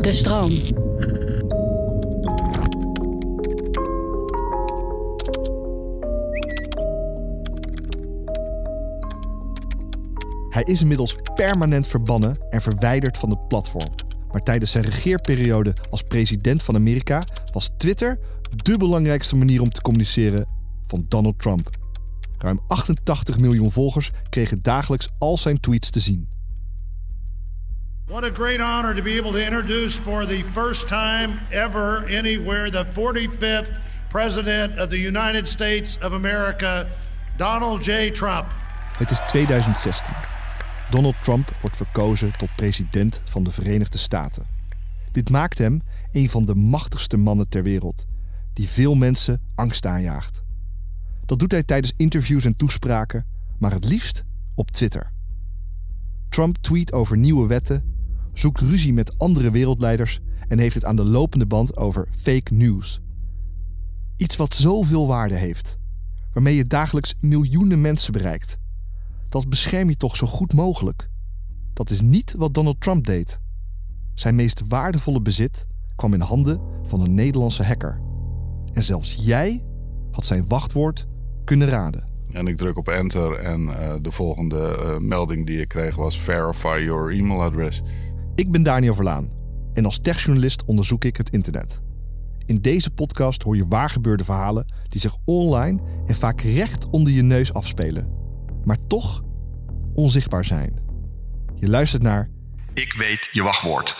De stroom. Hij is inmiddels permanent verbannen en verwijderd van het platform. Maar tijdens zijn regeerperiode als president van Amerika was Twitter de belangrijkste manier om te communiceren van Donald Trump. Ruim 88 miljoen volgers kregen dagelijks al zijn tweets te zien. What a great honor to be able to introduce for the first time ever anywhere the 45th president of the United States of America, Donald J. Trump. Het is 2016. Donald Trump wordt verkozen tot president van de Verenigde Staten. Dit maakt hem een van de machtigste mannen ter wereld, die veel mensen angst aanjaagt. Dat doet hij tijdens interviews en toespraken, maar het liefst op Twitter. Trump tweet over nieuwe wetten, zoekt ruzie met andere wereldleiders en heeft het aan de lopende band over fake news. Iets wat zoveel waarde heeft, waarmee je dagelijks miljoenen mensen bereikt. Dat bescherm je toch zo goed mogelijk. Dat is niet wat Donald Trump deed. Zijn meest waardevolle bezit kwam in handen van een Nederlandse hacker. En zelfs jij had zijn wachtwoord kunnen raden. En ik druk op enter en de volgende melding die ik kreeg was verify your email address. Ik ben Daniël Verlaan en als techjournalist onderzoek ik het internet. In deze podcast hoor je waargebeurde verhalen die zich online en vaak recht onder je neus afspelen. Maar toch onzichtbaar zijn. Je luistert naar Ik Weet Je Wachtwoord.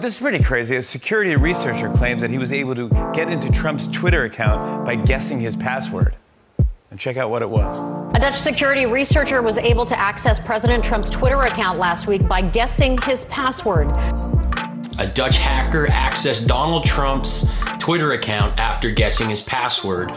This is pretty crazy. A security researcher claims that he was able to get into Trump's Twitter account by guessing his password. And check out what it was. A Dutch security researcher was able to access President Trump's Twitter account last week by guessing his password. A Dutch hacker accessed Donald Trump's Twitter account after guessing his password.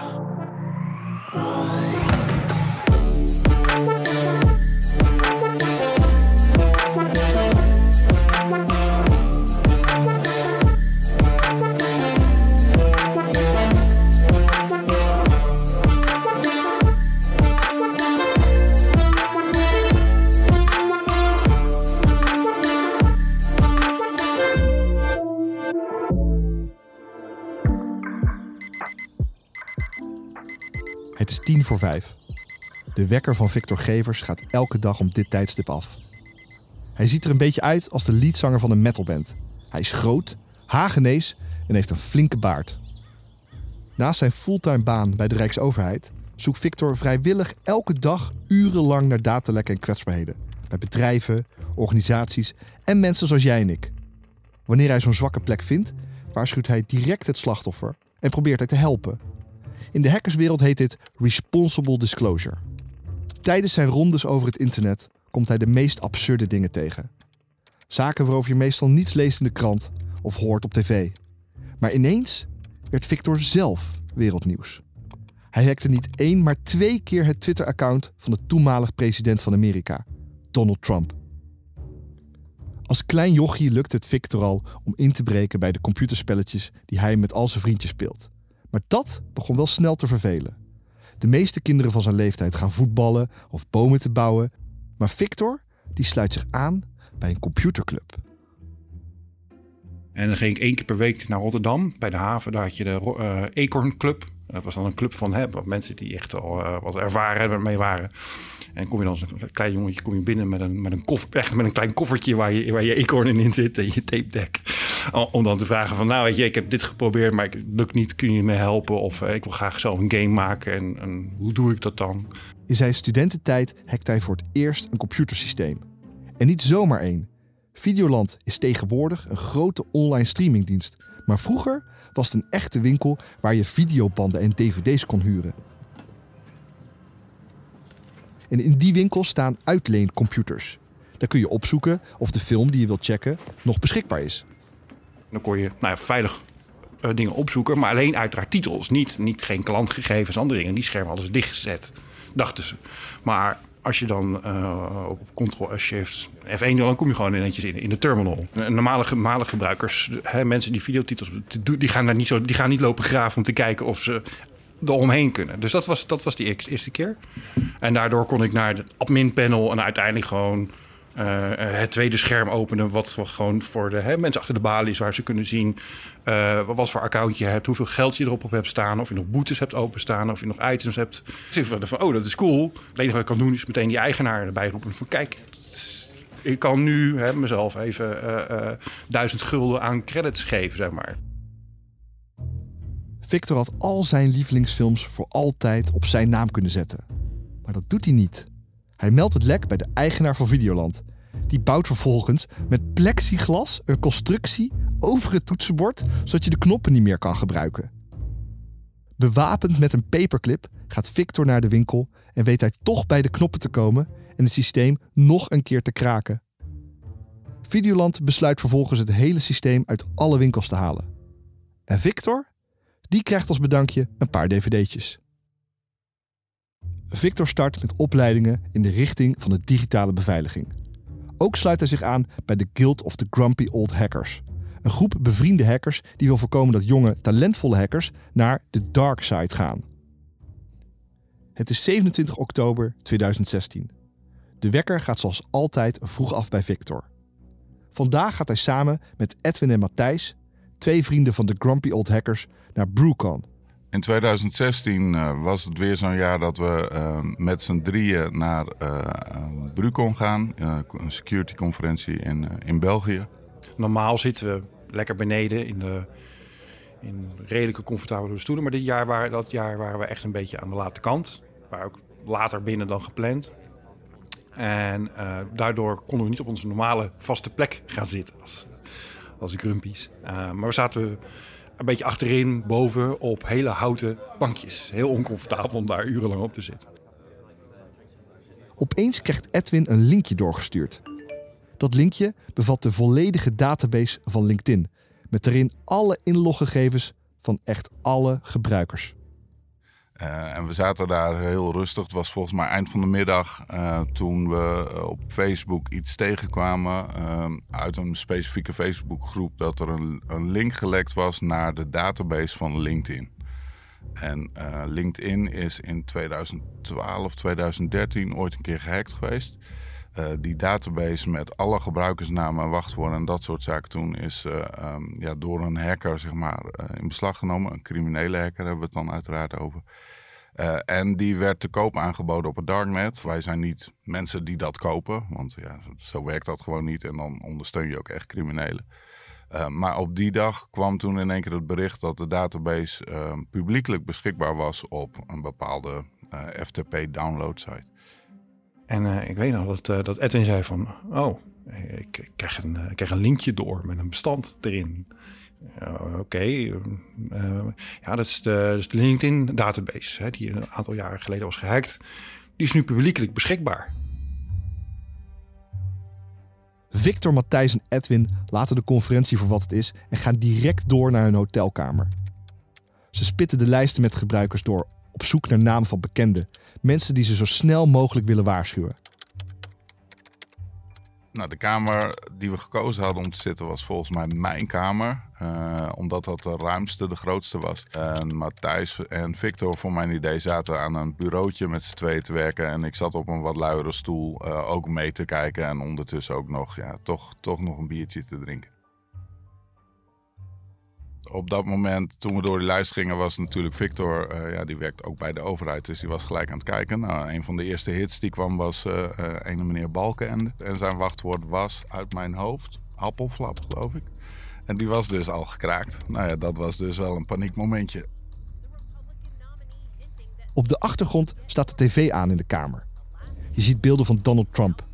Het is 4:50. De wekker van Victor Gevers gaat elke dag om dit tijdstip af. Hij ziet er een beetje uit als de leadzanger van een metalband. Hij is groot, hagenees en heeft een flinke baard. Naast zijn fulltime baan bij de Rijksoverheid zoekt Victor vrijwillig elke dag urenlang naar datalekken en kwetsbaarheden. Bij bedrijven, organisaties en mensen zoals jij en ik. Wanneer hij zo'n zwakke plek vindt, waarschuwt hij direct het slachtoffer en probeert hij te helpen. In de hackerswereld heet dit responsible disclosure. Tijdens zijn rondes over het internet komt hij de meest absurde dingen tegen. Zaken waarover je meestal niets leest in de krant of hoort op tv. Maar ineens werd Victor zelf wereldnieuws. Hij hackte niet 1, maar 2 keer het Twitter-account van de toenmalig president van Amerika, Donald Trump. Als klein jochie lukt het Victor al om in te breken bij de computerspelletjes die hij met al zijn vriendjes speelt. Maar dat begon wel snel te vervelen. De meeste kinderen van zijn leeftijd gaan voetballen of bomen te bouwen. Maar Victor, die sluit zich aan bij een computerclub. En dan ging ik 1 keer per week naar Rotterdam. Bij de haven, daar had je de Acorn Club. Dat was dan een club van mensen die echt al wat ervaren mee waren. En kom je dan als een klein jongetje binnen met een klein koffertje waar je eekhoorn in zit en je tape deck. Om dan te vragen van, nou weet je, ik heb dit geprobeerd, maar het lukt niet. Kun je me helpen? Of ik wil graag zelf een game maken en hoe doe ik dat dan? In zijn studententijd hackt hij voor het eerst een computersysteem. En niet zomaar één. Videoland is tegenwoordig een grote online streamingdienst. Maar vroeger was het een echte winkel waar je videobanden en dvd's kon huren. En in die winkel staan uitleencomputers. Dan kun je opzoeken of de film die je wilt checken nog beschikbaar is. Dan kon je veilig dingen opzoeken, maar alleen uiteraard titels. Geen klantgegevens, andere dingen. Die schermen hadden ze dichtgezet, dachten ze. Maar als je dan op Ctrl-Shift F1 dan kom je gewoon netjes in de terminal. Normale gebruikers, mensen die videotitels doen, die gaan niet lopen graven om te kijken of ze eromheen kunnen. Dus dat was de eerste keer. En daardoor kon ik naar het admin-panel en uiteindelijk gewoon het tweede scherm openen, wat gewoon voor de mensen achter de balie is, waar ze kunnen zien wat voor account je hebt, hoeveel geld je erop hebt staan, of je nog boetes hebt openstaan, of je nog items hebt. Dus ik van, dat is cool. Het enige wat ik kan doen is meteen die eigenaar erbij roepen van, kijk, ik kan nu mezelf even 1.000 gulden aan credits geven, zeg maar. Victor had al zijn lievelingsfilms voor altijd op zijn naam kunnen zetten. Maar dat doet hij niet. Hij meldt het lek bij de eigenaar van Videoland. Die bouwt vervolgens met plexiglas een constructie over het toetsenbord, zodat je de knoppen niet meer kan gebruiken. Bewapend met een paperclip gaat Victor naar de winkel en weet hij toch bij de knoppen te komen en het systeem nog een keer te kraken. Videoland besluit vervolgens het hele systeem uit alle winkels te halen. En Victor? Die krijgt als bedankje een paar dvd'tjes. Victor start met opleidingen in de richting van de digitale beveiliging. Ook sluit hij zich aan bij de Guild of the Grumpy Old Hackers. Een groep bevriende hackers die wil voorkomen dat jonge, talentvolle hackers naar de dark side gaan. Het is 27 oktober 2016. De wekker gaat zoals altijd vroeg af bij Victor. Vandaag gaat hij samen met Edwin en Matthijs, twee vrienden van de Grumpy Old Hackers, naar BruCon. In 2016 was het weer zo'n jaar dat we met z'n drieën naar BruCon gaan. Een security conferentie in België. Normaal zitten we lekker beneden in redelijke comfortabele stoelen. Maar dat jaar waren we echt een beetje aan de late kant. We waren ook later binnen dan gepland. En daardoor konden we niet op onze normale vaste plek gaan zitten als grumpies. Maar we zaten een beetje achterin, boven, op hele houten bankjes. Heel oncomfortabel om daar urenlang op te zitten. Opeens krijgt Edwin een linkje doorgestuurd. Dat linkje bevat de volledige database van LinkedIn. Met daarin alle inloggegevens van echt alle gebruikers. En we zaten daar heel rustig. Het was volgens mij eind van de middag toen we op Facebook iets tegenkwamen uit een specifieke Facebookgroep dat er een link gelekt was naar de database van LinkedIn. En LinkedIn is in 2012, 2013 ooit een keer gehackt geweest. Die database met alle gebruikersnamen en wachtwoorden en dat soort zaken toen is door een hacker in beslag genomen. Een criminele hacker hebben we het dan uiteraard over. En die werd te koop aangeboden op het darknet. Wij zijn niet mensen die dat kopen, want zo werkt dat gewoon niet. En dan ondersteun je ook echt criminelen. Maar op die dag kwam toen in één keer het bericht dat de database publiekelijk beschikbaar was op een bepaalde FTP-downloadsite. En ik weet nog dat Edwin zei van, ik krijg een linkje door met een bestand erin. Dat is de LinkedIn-database, die een aantal jaren geleden was gehackt. Die is nu publiekelijk beschikbaar. Victor, Matthijs en Edwin laten de conferentie voor wat het is en gaan direct door naar hun hotelkamer. Ze spitten de lijsten met gebruikers door, op zoek naar naam van bekenden. Mensen die ze zo snel mogelijk willen waarschuwen. De kamer die we gekozen hadden om te zitten was volgens mij mijn kamer. Omdat dat de ruimste, de grootste was. En Matthijs en Victor voor mijn idee zaten aan een bureautje met z'n tweeën te werken. En ik zat op een wat luiere stoel ook mee te kijken. En ondertussen ook nog toch nog een biertje te drinken. Op dat moment, toen we door die lijst gingen, was natuurlijk Victor, die werkt ook bij de overheid, dus die was gelijk aan het kijken. Een van de eerste hits die kwam was ene meneer Balkenende. En zijn wachtwoord was uit mijn hoofd, appelflap geloof ik. En die was dus al gekraakt. Dat was dus wel een paniekmomentje. Op de achtergrond staat de tv aan in de kamer. Je ziet beelden van Donald Trump.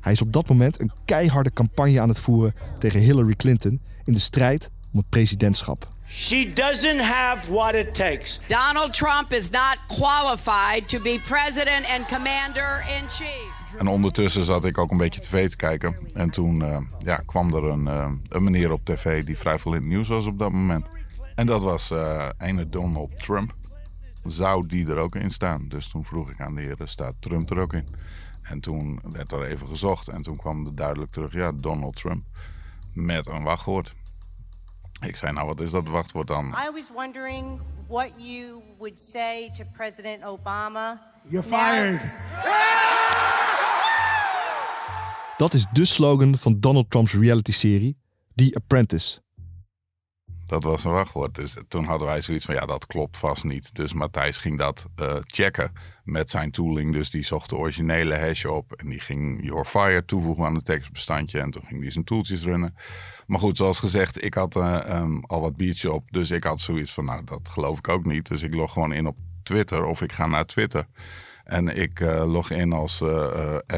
Hij is op dat moment een keiharde campagne aan het voeren tegen Hillary Clinton in de strijd om het presidentschap. She doesn't have what it takes. Donald Trump is not qualified to be president and commander in chief. En ondertussen zat ik ook een beetje tv te kijken. En toen kwam er een meneer op tv die vrij veel in het nieuws was op dat moment. En dat was ene Donald Trump. Zou die er ook in staan? Dus toen vroeg ik aan de heren, staat Trump er ook in? En toen werd er even gezocht. En toen kwam er duidelijk terug, ja, Donald Trump. Met een wachtwoord. Ik zei, nou, wat is dat wachtwoord dan? I was wondering what you would say to President Obama. You're fired! Dat is de slogan van Donald Trump's reality-serie, The Apprentice. Dat was een wachtwoord. Dus toen hadden wij zoiets van, ja, dat klopt vast niet. Dus Matthijs ging dat checken met zijn tooling. Dus die zocht de originele hash op en die ging You're Fired toevoegen aan het tekstbestandje. En toen ging hij zijn tooltjes runnen. Maar goed, zoals gezegd, ik had al wat biertje op. Dus ik had zoiets van, nou, dat geloof ik ook niet. Dus ik log gewoon in op Twitter of ik ga naar Twitter. En ik log in als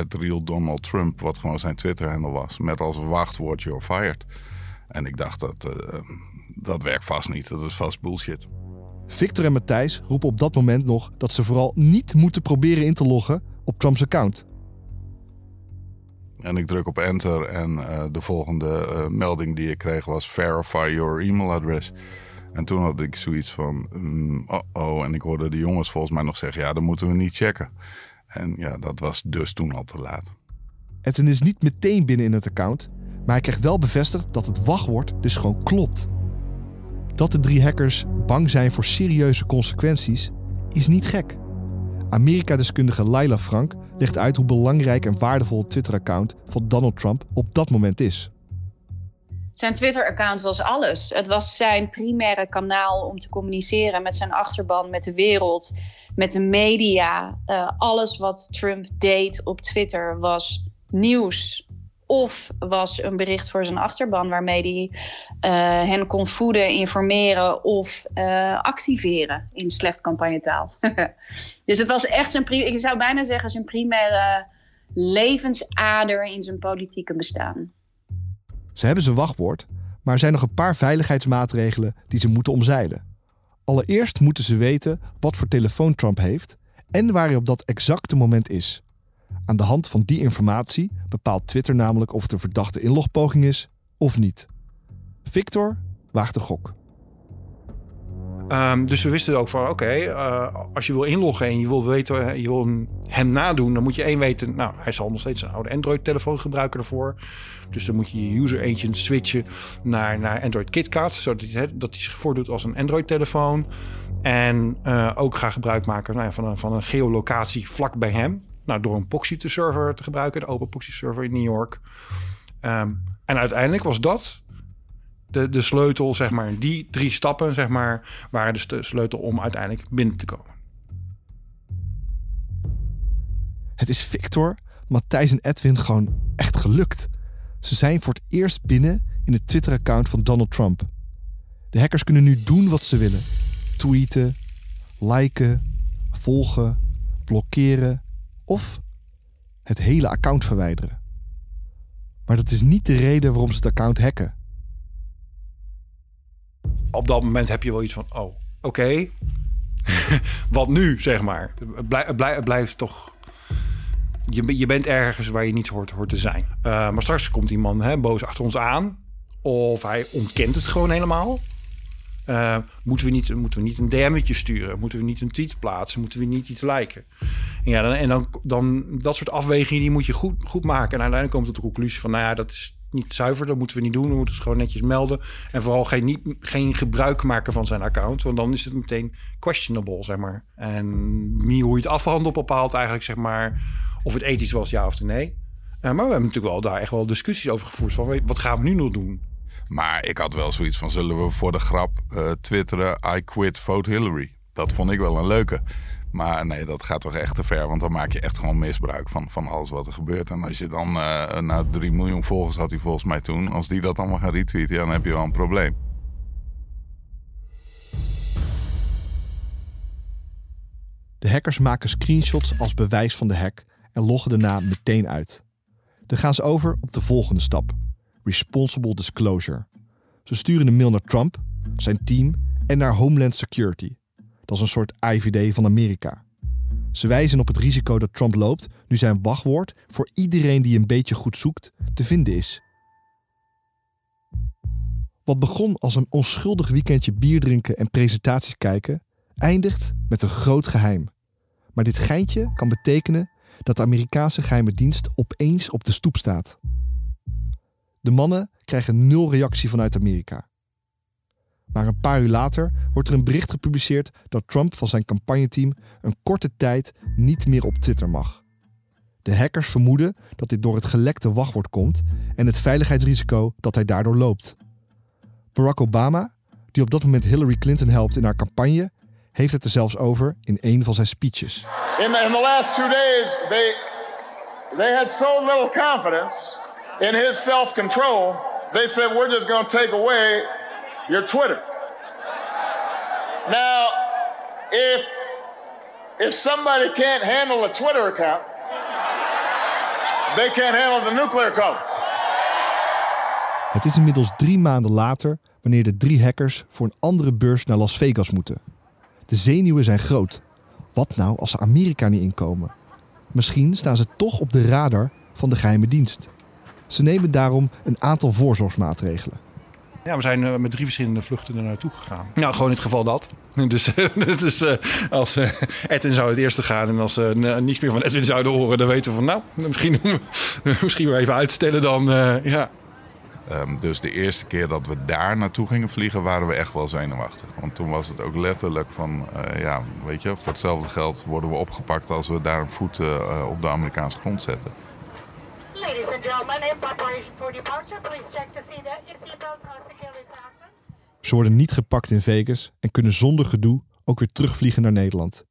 @realDonaldTrump, wat gewoon zijn Twitter-handle was. Met als wachtwoord You're Fired. En ik dacht, dat werkt vast niet. Dat is vast bullshit. Victor en Matthijs roepen op dat moment nog dat ze vooral niet moeten proberen in te loggen op Trumps account. En ik druk op enter en de volgende melding die ik kreeg was verify your email address. En toen had ik zoiets van, en ik hoorde de jongens volgens mij nog zeggen, ja, dat moeten we niet checken. En ja, dat was dus toen al te laat. Edwin is niet meteen binnen in het account, maar hij kreeg wel bevestigd dat het wachtwoord dus gewoon klopt. Dat de drie hackers bang zijn voor serieuze consequenties is niet gek. Amerika-deskundige Laila Frank legt uit hoe belangrijk en waardevol het Twitter-account van Donald Trump op dat moment is. Zijn Twitter-account was alles. Het was zijn primaire kanaal om te communiceren met zijn achterban, met de wereld, met de media. Alles wat Trump deed op Twitter was nieuws. Of was een bericht voor zijn achterban waarmee hij hen kon voeden, informeren of activeren in slecht campagnetaal. Dus het was echt ik zou bijna zeggen zijn primaire levensader in zijn politieke bestaan. Ze hebben zijn wachtwoord, maar er zijn nog een paar veiligheidsmaatregelen die ze moeten omzeilen. Allereerst moeten ze weten wat voor telefoon Trump heeft en waar hij op dat exacte moment is. Aan de hand van die informatie bepaalt Twitter namelijk of de verdachte inlogpoging is of niet. Victor waagt een gok. Dus we wisten ook van als je wil inloggen en je wil hem nadoen, dan moet je weten, nou, hij zal nog steeds een oude Android-telefoon gebruiken daarvoor. Dus dan moet je je user agent switchen naar Android KitKat, zodat hij zich voordoet als een Android-telefoon. En ook gaan gebruik maken van een geolocatie vlak bij hem. Nou, door een proxy-server te gebruiken, de open proxy-server in New York. En uiteindelijk was dat de sleutel, zeg maar. Die drie stappen, zeg maar, waren dus de sleutel om uiteindelijk binnen te komen. Het is Victor, Matthijs en Edwin gewoon echt gelukt. Ze zijn voor het eerst binnen in het Twitter-account van Donald Trump. De hackers kunnen nu doen wat ze willen. Tweeten, liken, volgen, blokkeren of het hele account verwijderen. Maar dat is niet de reden waarom ze het account hacken. Op dat moment heb je wel iets van, oké. Wat nu, zeg maar? Het blijft toch... Je bent ergens waar je niet hoort te zijn. Maar straks komt die man boos achter ons aan. Of hij ontkent het gewoon helemaal. Moeten we niet een DM'tje sturen? Moeten we niet een tweet plaatsen? Moeten we niet iets liken? En dan dat soort afwegingen die moet je goed maken. En uiteindelijk komt het tot de conclusie van, dat is niet zuiver. Dat moeten we niet doen. We moeten het gewoon netjes melden. En vooral geen gebruik maken van zijn account. Want dan is het meteen questionable, zeg maar. En hoe je het afhandelt bepaalt eigenlijk, zeg maar, of het ethisch was, ja of nee. Maar we hebben natuurlijk wel daar echt wel discussies over gevoerd. Van, wat gaan we nu nog doen? Maar ik had wel zoiets van, zullen we voor de grap twitteren, I quit, vote Hillary. Dat vond ik wel een leuke. Maar nee, dat gaat toch echt te ver. Want dan maak je echt gewoon misbruik van alles wat er gebeurt. En als je dan 3 miljoen volgers had hij volgens mij toen. Als die dat allemaal gaan retweeten, dan heb je wel een probleem. De hackers maken screenshots als bewijs van de hack en loggen daarna meteen uit. Dan gaan ze over op de volgende stap. Responsible disclosure. Ze sturen een mail naar Trump, zijn team en naar Homeland Security. Dat is een soort IVD van Amerika. Ze wijzen op het risico dat Trump loopt nu zijn wachtwoord voor iedereen die een beetje goed zoekt te vinden is. Wat begon als een onschuldig weekendje bier drinken en presentaties kijken, eindigt met een groot geheim. Maar dit geintje kan betekenen dat de Amerikaanse geheime dienst opeens op de stoep staat. De mannen krijgen 0 reactie vanuit Amerika. Maar een paar uur later wordt er een bericht gepubliceerd dat Trump van zijn campagneteam een korte tijd niet meer op Twitter mag. De hackers vermoeden dat dit door het gelekte wachtwoord komt en het veiligheidsrisico dat hij daardoor loopt. Barack Obama, die op dat moment Hillary Clinton helpt in haar campagne, heeft het er zelfs over in een van zijn speeches. In the last 2 days, they had so little confidence in his self-control. They said, we're just going to take away your Twitter. Now, if somebody can't handle a Twitter account, they can't handle the nuclear code. Het is inmiddels 3 maanden later wanneer de 3 hackers voor een andere beurs naar Las Vegas moeten. De zenuwen zijn groot. Wat nou als ze Amerika niet inkomen? Misschien staan ze toch op de radar van de geheime dienst. Ze nemen daarom een aantal voorzorgsmaatregelen. Ja, we zijn met 3 verschillende vluchten er naartoe gegaan. Nou, gewoon in het geval dat. Dus als Edwin zou het eerste gaan en als niets meer van Edwin zouden horen, dan weten we van nou, misschien maar even uitstellen dan. Ja. Dus de eerste keer dat we daar naartoe gingen vliegen, waren we echt wel zenuwachtig. Want toen was het ook letterlijk van, ja, weet je, voor hetzelfde geld worden we opgepakt als we daar een voet op de Amerikaanse grond zetten. Ladies and gentlemen, in preparation for departure, please check to see that your seatbelts are securely fastened. Ze worden niet gepakt in Vegas en kunnen zonder gedoe ook weer terugvliegen naar Nederland.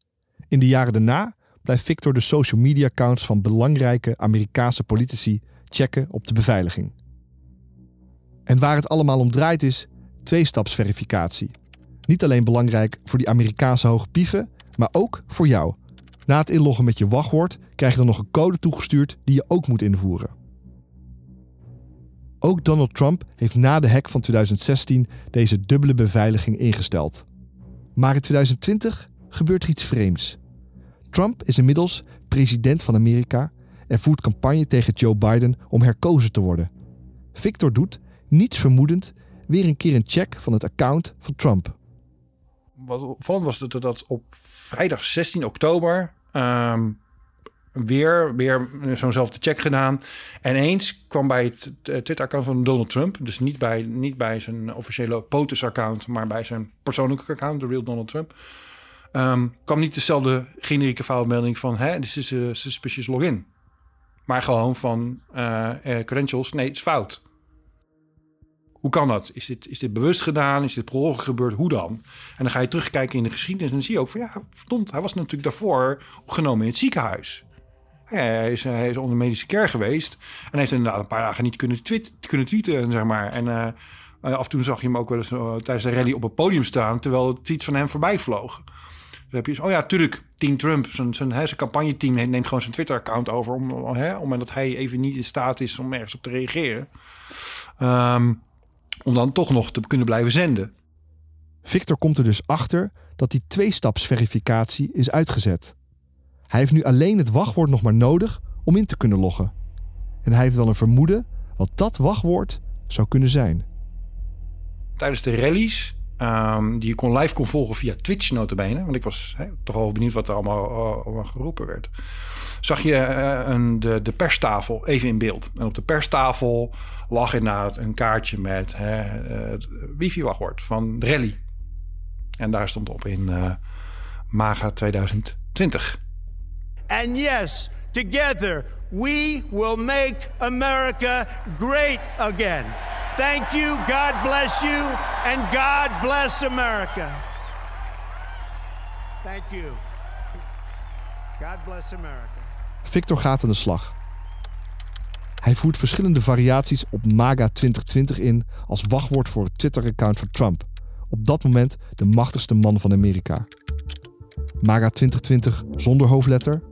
In de jaren daarna blijft Victor de social media accounts van belangrijke Amerikaanse politici checken op de beveiliging. En waar het allemaal om draait is 2-stapsverificatie. Niet alleen belangrijk voor die Amerikaanse hoge pieven, maar ook voor jou. Na het inloggen met je wachtwoord krijg je dan nog een code toegestuurd die je ook moet invoeren. Ook Donald Trump heeft na de hack van 2016 deze dubbele beveiliging ingesteld. Maar in 2020 gebeurt er iets vreemds. Trump is inmiddels president van Amerika en voert campagne tegen Joe Biden om herkozen te worden. Victor doet, niets vermoedend, weer een keer een check van het account van Trump. Wat opvallend was dat op vrijdag 16 oktober weer zo'nzelfde check gedaan. En eens kwam bij het Twitter-account van Donald Trump. Dus niet bij zijn officiële POTUS-account, maar bij zijn persoonlijke account, de real Donald Trump. Kwam niet dezelfde generieke foutmelding van this is a suspicious login. Maar gewoon van credentials, nee, het is fout. Hoe kan dat? Is dit bewust gedaan? Is dit per ongeluk gebeurd? Hoe dan? En dan ga je terugkijken in de geschiedenis en dan zie je ook van ja, verdomd, hij was natuurlijk daarvoor opgenomen in het ziekenhuis. Hij is onder medische care geweest en heeft inderdaad een paar dagen niet kunnen tweeten, zeg maar. En af en toe zag je hem ook wel eens tijdens de rally op het podium staan, terwijl de tweets van hem voorbij vlogen. Dan heb je eens, oh ja, tuurlijk, Team Trump, zijn campagneteam neemt gewoon zijn Twitter-account over, omdat hij even niet in staat is om ergens op te reageren. Om dan toch nog te kunnen blijven zenden. Victor komt er dus achter dat die 2-stapsverificatie is uitgezet. Hij heeft nu alleen het wachtwoord nog maar nodig om in te kunnen loggen. En hij heeft wel een vermoeden wat dat wachtwoord zou kunnen zijn. Tijdens de rallies, die je live kon volgen via Twitch notabene, want ik was toch al benieuwd wat er allemaal geroepen werd, zag je de perstafel even in beeld. En op de perstafel lag inderdaad een kaartje met het wifi-wachtwoord van de rally. En daar stond op in MAGA 2020. And yes, together we will make America great again. Thank you, God bless you and God bless America. Thank you. God bless America. Victor gaat aan de slag. Hij voert verschillende variaties op MAGA 2020 in als wachtwoord voor het Twitter-account van Trump. Op dat moment de machtigste man van Amerika. MAGA 2020 zonder hoofdletter.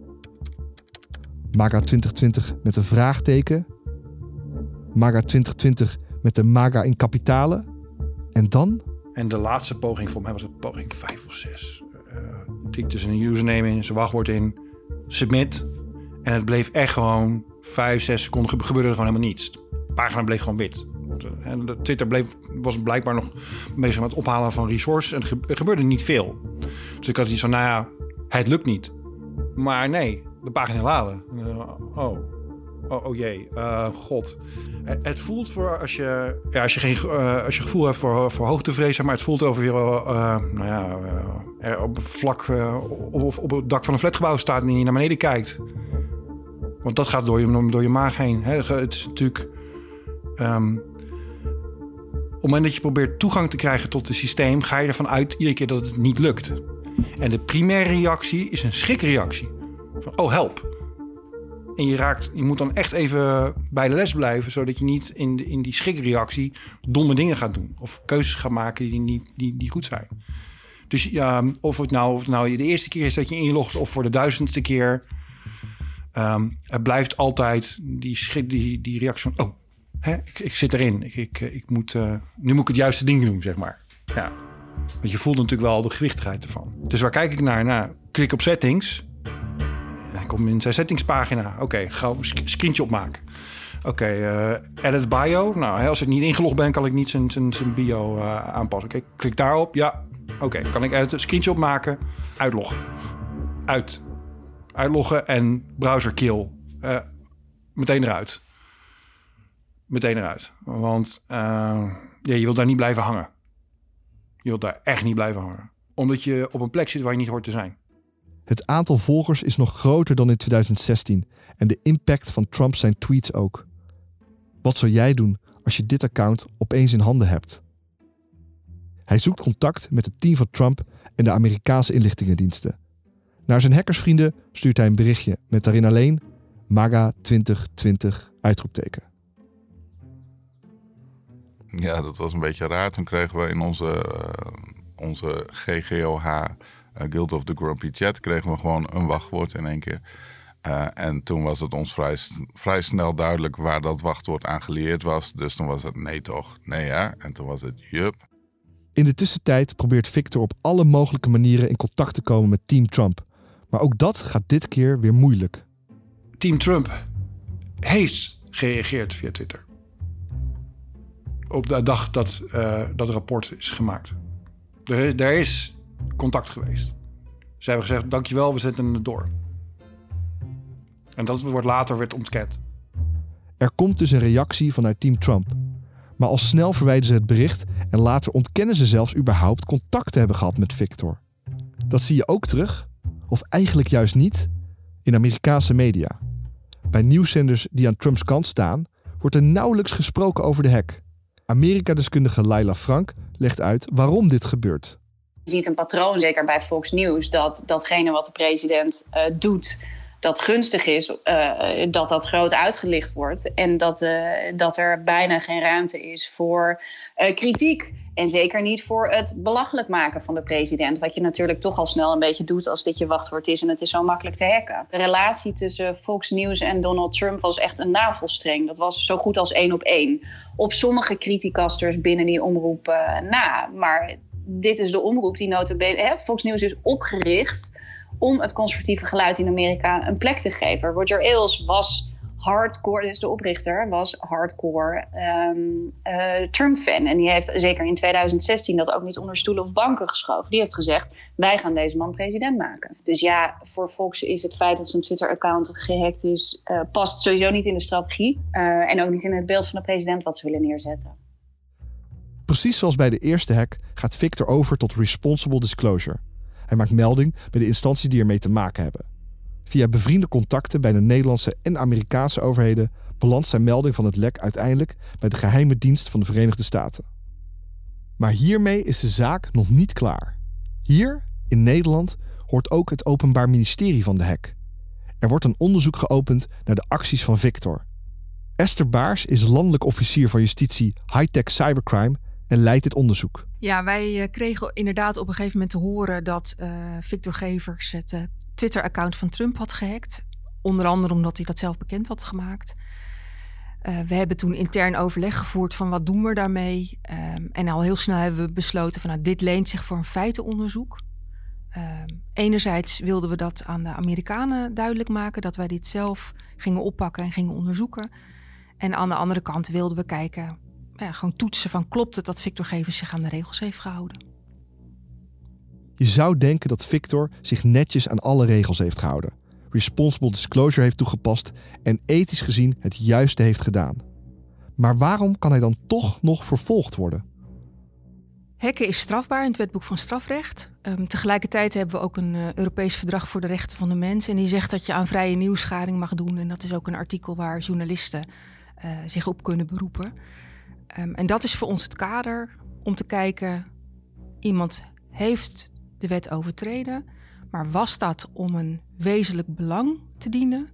MAGA 2020 met een vraagteken. MAGA 2020 met de MAGA in kapitalen. En dan? En de laatste poging, voor mij was het poging 5 of 6. Tikte zijn username in, zijn wachtwoord in. submit. En het bleef echt gewoon 5-6 seconden gebeurde er gewoon helemaal niets. De pagina bleef gewoon wit. En Twitter was blijkbaar nog bezig met het ophalen van resources. En er gebeurde niet veel. Dus ik had iets van, nou ja, het lukt niet. Maar nee, de pagina laden. Oh jee, god. Het voelt voor als je gevoel hebt voor hoogtevrees, maar het voelt over op het dak van een flatgebouw staat en je naar beneden kijkt. Want dat gaat door je maag heen. Het is natuurlijk... Op het moment dat je probeert toegang te krijgen tot het systeem, ga je ervan uit iedere keer dat het niet lukt. En de primaire reactie is een schrikreactie. Van, oh, help. En je moet dan echt even bij de les blijven, zodat je niet in die schrikreactie domme dingen gaat doen. Of keuzes gaat maken die goed zijn. Dus of het nou de eerste keer is dat je inlogt, of voor de 1000ste keer. Het blijft altijd die reactie van, oh, hè, ik zit erin. Nu moet ik het juiste ding doen, zeg maar. Ja. Want je voelt natuurlijk wel de gewichtigheid ervan. Dus waar kijk ik naar? Nou, klik op settings. Ik kom in zijn settingspagina. Oké, ga een screentje opmaken. Oké, edit bio. Nou, als ik niet ingelogd ben, kan ik niet zijn bio aanpassen. Oké, klik daarop. Ja, oké, kan ik editen. Screentje opmaken. Uitloggen. Uitloggen en browser kill. Meteen eruit. Want je wilt daar niet blijven hangen. Je wilt daar echt niet blijven hangen. Omdat je op een plek zit waar je niet hoort te zijn. Het aantal volgers is nog groter dan in 2016. En de impact van Trump zijn tweets ook. Wat zou jij doen als je dit account opeens in handen hebt? Hij zoekt contact met het team van Trump en de Amerikaanse inlichtingendiensten. Naar zijn hackersvrienden stuurt hij een berichtje met daarin alleen MAGA 2020 ! Ja, dat was een beetje raar. Toen kregen we in onze GGOH, Guild of the Grumpy Chat, kregen we gewoon een wachtwoord in één keer. En toen was het ons vrij snel duidelijk waar dat wachtwoord aan geleerd was. Dus toen was het nee toch, nee ja. En toen was het jup. In de tussentijd probeert Victor op alle mogelijke manieren in contact te komen met Team Trump. Maar ook dat gaat dit keer weer moeilijk. Team Trump heeft gereageerd via Twitter. Op de dag dat dat rapport is gemaakt. Er is contact geweest. Ze hebben gezegd, dankjewel, we zetten het door. En dat wordt later werd ontkend. Er komt dus een reactie vanuit Team Trump. Maar al snel verwijderen ze het bericht en later ontkennen ze zelfs überhaupt contact te hebben gehad met Victor. Dat zie je ook terug, of eigenlijk juist niet, in Amerikaanse media. Bij nieuwszenders die aan Trumps kant staan, wordt er nauwelijks gesproken over de hack. Amerika-deskundige Laila Frank legt uit waarom dit gebeurt. Je ziet een patroon, zeker bij Fox News, dat datgene wat de president doet, dat gunstig is, dat groot uitgelicht wordt. En dat er bijna geen ruimte is voor kritiek. En zeker niet voor het belachelijk maken van de president. Wat je natuurlijk toch al snel een beetje doet als dit je wachtwoord is en het is zo makkelijk te hacken. De relatie tussen Fox News en Donald Trump was echt een navelstreng. Dat was zo goed als 1 op 1. Op sommige criticasters binnen die omroep na. Maar dit is de omroep die nota bene... Fox News is opgericht om het conservatieve geluid in Amerika een plek te geven. Roger Ailes was hardcore, dus de oprichter, was hardcore Trump-fan. En die heeft zeker in 2016 dat ook niet onder stoelen of banken geschoven. Die heeft gezegd, wij gaan deze man president maken. Dus ja, voor Fox is het feit dat zijn Twitter-account gehackt is, past sowieso niet in de strategie. En ook niet in het beeld van de president wat ze willen neerzetten. Precies zoals bij de eerste hack gaat Victor over tot responsible disclosure. Hij maakt melding bij de instanties die ermee te maken hebben. Via bevriende contacten bij de Nederlandse en Amerikaanse overheden belandt zijn melding van het lek uiteindelijk bij de geheime dienst van de Verenigde Staten. Maar hiermee is de zaak nog niet klaar. Hier, in Nederland, hoort ook het Openbaar Ministerie van de hack. Er wordt een onderzoek geopend naar de acties van Victor. Esther Baars is landelijk officier van justitie high-tech cybercrime en leidt dit onderzoek. Ja, wij kregen inderdaad op een gegeven moment te horen dat Victor Gevers het Twitter-account van Trump had gehackt. Onder andere omdat hij dat zelf bekend had gemaakt. We hebben toen intern overleg gevoerd van wat doen we daarmee. En al heel snel hebben we besloten van dit leent zich voor een feitenonderzoek. Enerzijds wilden we dat aan de Amerikanen duidelijk maken, dat wij dit zelf gingen oppakken en gingen onderzoeken. En aan de andere kant wilden we kijken, gewoon toetsen van klopt het dat Victor Gevers zich aan de regels heeft gehouden. Je zou denken dat Victor zich netjes aan alle regels heeft gehouden, responsible disclosure heeft toegepast en ethisch gezien het juiste heeft gedaan. Maar waarom kan hij dan toch nog vervolgd worden? Hacken is strafbaar in het wetboek van strafrecht. Tegelijkertijd hebben we ook een Europees verdrag voor de rechten van de mens. En die zegt dat je aan vrije nieuwsschading mag doen. En dat is ook een artikel waar journalisten zich op kunnen beroepen. En dat is voor ons het kader om te kijken, iemand heeft de wet overtreden. Maar was dat om een wezenlijk belang te dienen?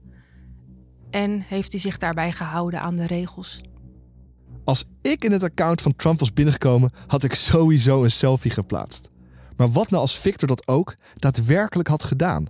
En heeft hij zich daarbij gehouden aan de regels? Als ik in het account van Trump was binnengekomen, had ik sowieso een selfie geplaatst. Maar wat nou als Victor dat ook daadwerkelijk had gedaan?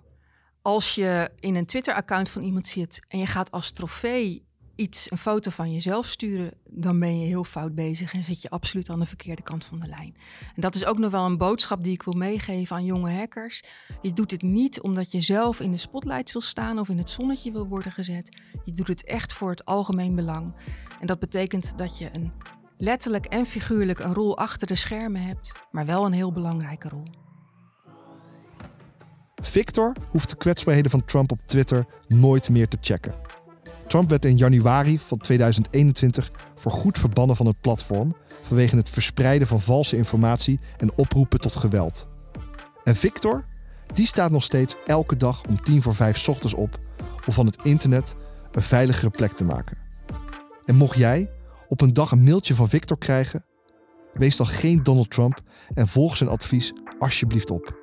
Als je in een Twitter-account van iemand zit en je gaat als trofee een foto van jezelf sturen, dan ben je heel fout bezig en zit je absoluut aan de verkeerde kant van de lijn. En dat is ook nog wel een boodschap die ik wil meegeven aan jonge hackers. Je doet het niet omdat je zelf in de spotlight wil staan of in het zonnetje wil worden gezet. Je doet het echt voor het algemeen belang. En dat betekent dat je een letterlijk en figuurlijk een rol achter de schermen hebt, maar wel een heel belangrijke rol. Victor hoeft de kwetsbaarheden van Trump op Twitter nooit meer te checken. Trump werd in januari van 2021 voorgoed verbannen van het platform vanwege het verspreiden van valse informatie en oproepen tot geweld. En Victor, die staat nog steeds elke dag om 4:55 op om van het internet een veiligere plek te maken. En mocht jij op een dag een mailtje van Victor krijgen, wees dan geen Donald Trump en volg zijn advies alsjeblieft op.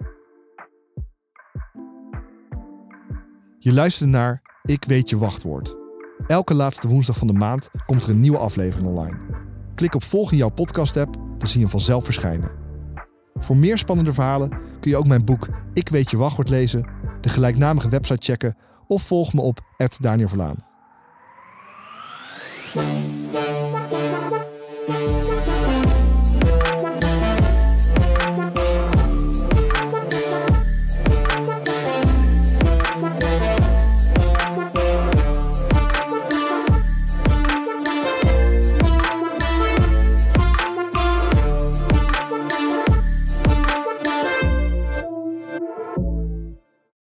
Je luistert naar Ik Weet Je Wachtwoord. Elke laatste woensdag van de maand komt er een nieuwe aflevering online. Klik op volg in jouw podcast-app, dan zie je hem vanzelf verschijnen. Voor meer spannende verhalen kun je ook mijn boek Ik Weet Je Wachtwoord lezen, de gelijknamige website checken of volg me op @Daniël Verlaan.